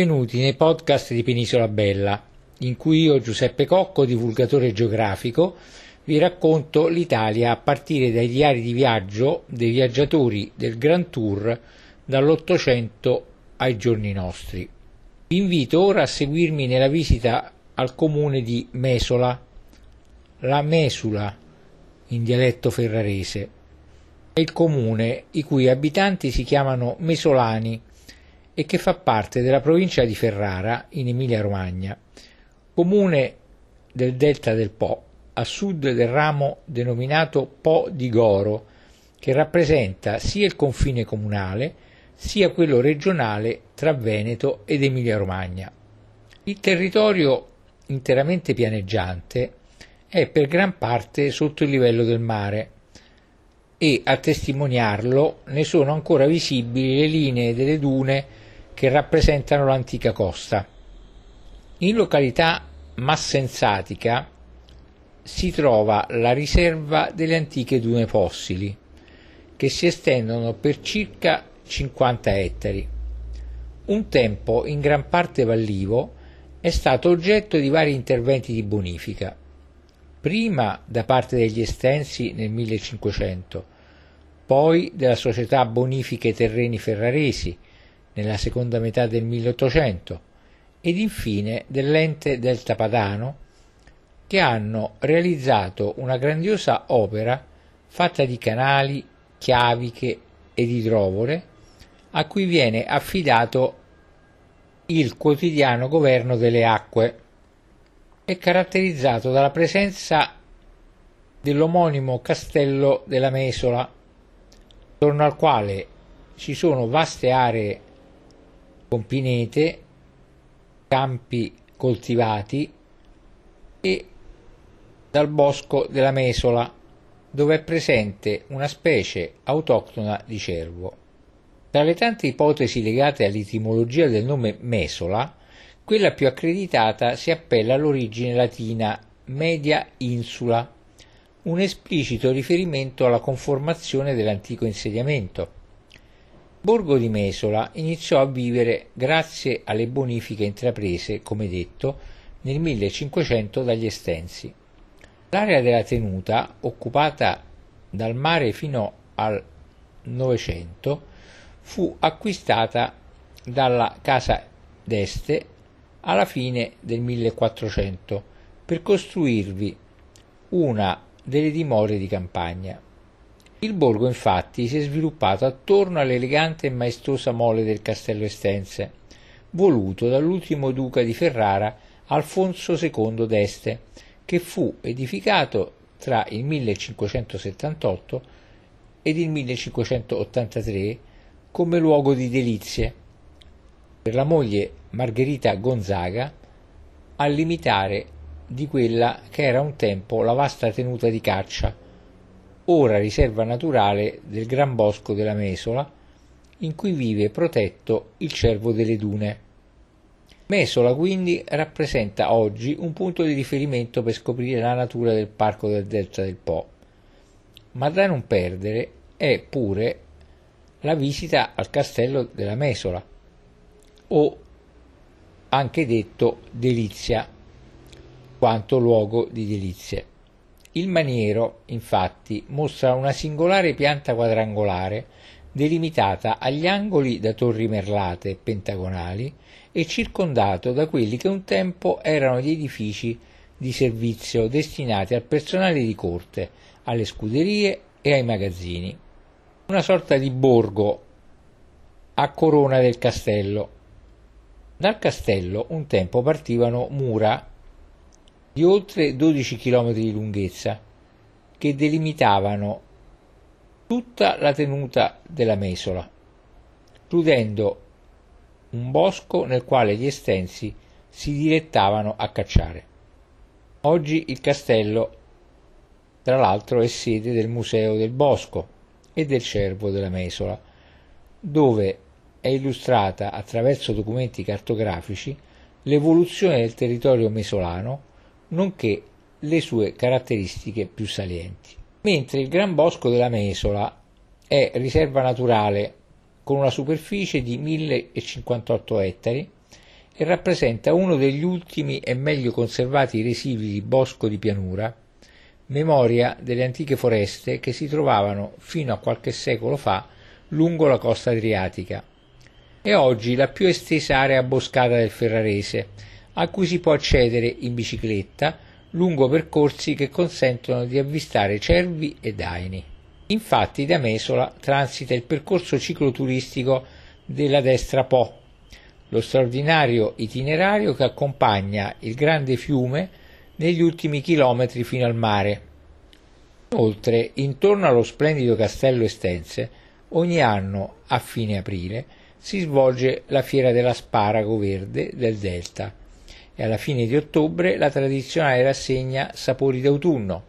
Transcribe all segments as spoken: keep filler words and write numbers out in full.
Benvenuti nei podcast di Penisola Bella, in cui io, Giuseppe Cocco, divulgatore geografico, vi racconto l'Italia a partire dai diari di viaggio dei viaggiatori del Grand Tour dall'Ottocento ai giorni nostri. Vi invito ora a seguirmi nella visita al comune di Mesola, la Mesula in dialetto ferrarese, è il comune i cui abitanti si chiamano Mesolani, e che fa parte della provincia di Ferrara, in Emilia-Romagna, comune del Delta del Po, a sud del ramo denominato Po di Goro, che rappresenta sia il confine comunale, sia quello regionale tra Veneto ed Emilia-Romagna. Il territorio interamente pianeggiante è per gran parte sotto il livello del mare, e a testimoniarlo ne sono ancora visibili le linee delle dune che rappresentano l'antica costa. In località Massenzatica si trova la riserva delle antiche dune fossili, che si estendono per circa cinquanta ettari. Un tempo in gran parte vallivo, è stato oggetto di vari interventi di bonifica, prima da parte degli Estensi nel millecinquecento, poi della società Bonifiche Terreni Ferraresi nella seconda metà del milleottocento ed infine dell'ente Delta Padano, che hanno realizzato una grandiosa opera fatta di canali, chiaviche ed idrovore, a cui viene affidato il quotidiano governo delle acque. È caratterizzato dalla presenza dell'omonimo Castello della Mesola, attorno al quale ci sono vaste aree con pinete, campi coltivati e dal bosco della Mesola, dove è presente una specie autoctona di cervo. Tra le tante ipotesi legate all'etimologia del nome Mesola, quella più accreditata si appella all'origine latina media insula, un esplicito riferimento alla conformazione dell'antico insediamento. Borgo di Mesola iniziò a vivere grazie alle bonifiche intraprese, come detto, nel millecinquecento dagli Estensi. L'area della tenuta, occupata dal mare fino al Novecento, fu acquistata dalla Casa d'Este alla fine del millequattrocento per costruirvi una delle dimore di campagna. Il borgo infatti si è sviluppato attorno all'elegante e maestosa mole del Castello Estense, voluto dall'ultimo duca di Ferrara Alfonso secondo d'Este, che fu edificato tra il millecinquecentosettantotto ed il millecinquecentottantatré come luogo di delizie per la moglie Margherita Gonzaga, a limitare di quella che era un tempo la vasta tenuta di caccia, ora riserva naturale del Gran Bosco della Mesola, in cui vive protetto il Cervo delle Dune. Mesola quindi rappresenta oggi un punto di riferimento per scoprire la natura del Parco del Delta del Po, ma da non perdere è pure la visita al Castello della Mesola, o anche detto delizia, quanto luogo di delizie. Il maniero, infatti, mostra una singolare pianta quadrangolare delimitata agli angoli da torri merlate pentagonali e circondato da quelli che un tempo erano gli edifici di servizio destinati al personale di corte, alle scuderie e ai magazzini. Una sorta di borgo a corona del castello. Dal castello un tempo partivano mura di oltre dodici chilometri di lunghezza, che delimitavano tutta la tenuta della Mesola, chiudendo un bosco nel quale gli Estensi si dilettavano a cacciare. Oggi il castello, tra l'altro, è sede del Museo del Bosco e del Cervo della Mesola, dove è illustrata attraverso documenti cartografici l'evoluzione del territorio mesolano, nonché le sue caratteristiche più salienti. Mentre il Gran Bosco della Mesola è riserva naturale con una superficie di millecinquantotto ettari e rappresenta uno degli ultimi e meglio conservati residui di bosco di pianura, memoria delle antiche foreste che si trovavano fino a qualche secolo fa lungo la costa adriatica. È oggi la più estesa area boscata del Ferrarese, a cui si può accedere in bicicletta lungo percorsi che consentono di avvistare cervi ed aini. Infatti da Mesola transita il percorso cicloturistico della Destra Po, lo straordinario itinerario che accompagna il grande fiume negli ultimi chilometri fino al mare. Inoltre, intorno allo splendido Castello Estense, ogni anno, a fine aprile, si svolge la Fiera della Sparagio Verde del Delta e alla fine di ottobre la tradizionale rassegna Sapori d'autunno,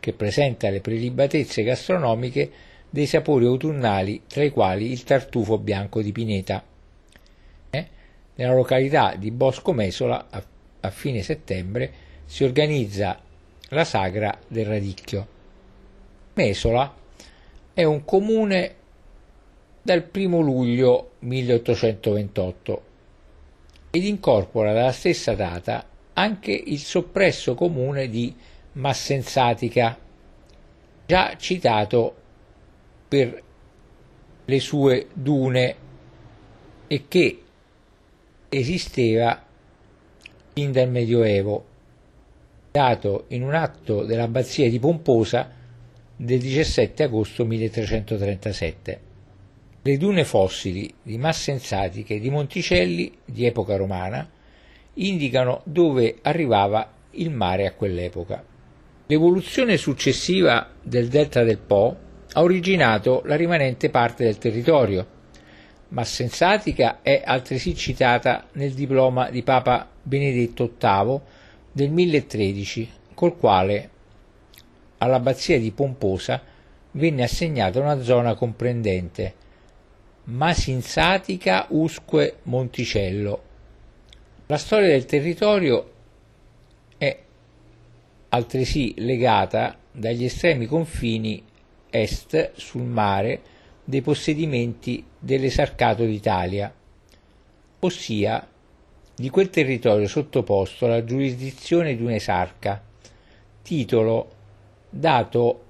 che presenta le prelibatezze gastronomiche dei sapori autunnali, tra i quali il tartufo bianco di Pineta. Nella località di Bosco Mesola, a fine settembre, si organizza la Sagra del Radicchio. Mesola è un comune dal primo luglio milleottocentoventotto ed incorpora dalla stessa data anche il soppresso comune di Massenzatica, già citato per le sue dune e che esisteva fin dal Medioevo, dato in un atto dell'abbazia di Pomposa del diciassette agosto milletrecentotrentasette. Le dune fossili di Massenzatiche e di Monticelli, di epoca romana, indicano dove arrivava il mare a quell'epoca. L'evoluzione successiva del delta del Po ha originato la rimanente parte del territorio. Massenzatica è altresì citata nel diploma di Papa Benedetto ottavo del mille tredici, col quale all'abbazia di Pomposa venne assegnata una zona comprendente Massenzatica usque Monticello. La storia del territorio è altresì legata dagli estremi confini est sul mare dei possedimenti dell'esarcato d'Italia, ossia di quel territorio sottoposto alla giurisdizione di un esarca, titolo dato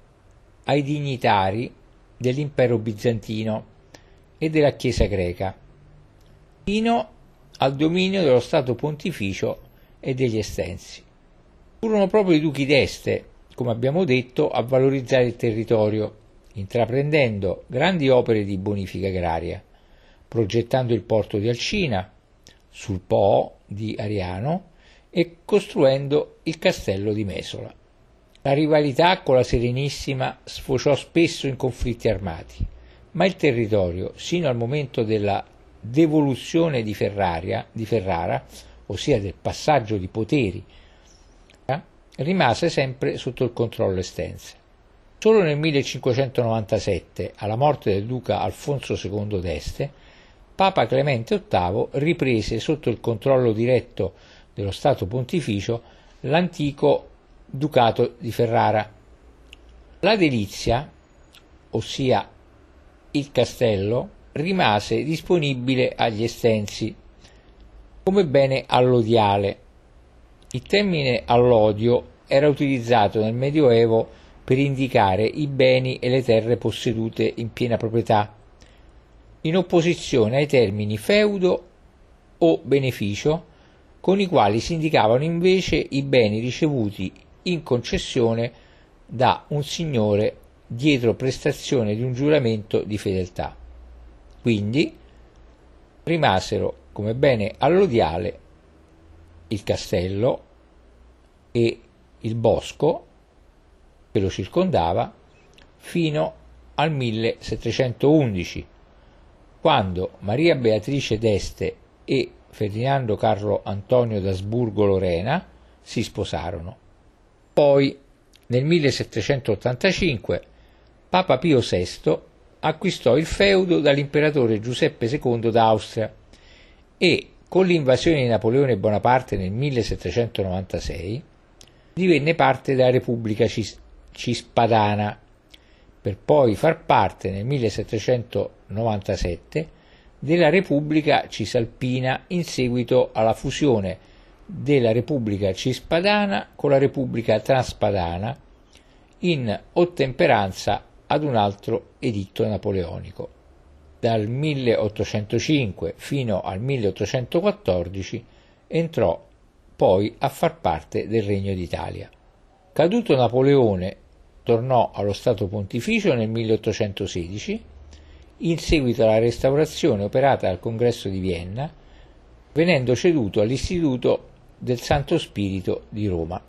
ai dignitari dell'impero bizantino e della Chiesa greca, fino al dominio dello Stato Pontificio e degli Estensi. Furono proprio i duchi d'Este, come abbiamo detto, a valorizzare il territorio, intraprendendo grandi opere di bonifica agraria, progettando il porto di Alcina, sul Po di Ariano, e costruendo il castello di Mesola. La rivalità con la Serenissima sfociò spesso in conflitti armati, ma il territorio, sino al momento della devoluzione di, Ferraria, di Ferrara, ossia del passaggio di poteri, rimase sempre sotto il controllo estense. Solo nel millecinquecentonovantasette, alla morte del duca Alfonso secondo d'Este, Papa Clemente ottavo riprese sotto il controllo diretto dello Stato Pontificio l'antico Ducato di Ferrara. La delizia, ossia il castello, rimase disponibile agli estensi come bene allodiale. Il termine allodio era utilizzato nel Medioevo per indicare i beni e le terre possedute in piena proprietà, in opposizione ai termini feudo o beneficio, con i quali si indicavano invece i beni ricevuti in concessione da un signore dietro prestazione di un giuramento di fedeltà. Quindi rimasero come bene allodiale il castello e il bosco che lo circondava fino al millesettecentoundici, quando Maria Beatrice d'Este e Ferdinando Carlo Antonio d'Asburgo Lorena si sposarono. Poi, nel millesettecentottantacinque, Papa Pio sesto acquistò il feudo dall'imperatore Giuseppe secondo d'Austria e, con l'invasione di Napoleone Bonaparte nel millesettecentonovantasei, divenne parte della Repubblica Cis- Cispadana, per poi far parte nel millesettecentonovantasette della Repubblica Cisalpina in seguito alla fusione della Repubblica Cispadana con la Repubblica Transpadana in ottemperanza ad un altro editto napoleonico. Dal milleottocentocinque fino al milleottocentoquattordici entrò poi a far parte del Regno d'Italia. Caduto Napoleone, tornò allo Stato Pontificio nel milleottocentosedici, in seguito alla restaurazione operata al Congresso di Vienna, venendo ceduto all'Istituto del Santo Spirito di Roma.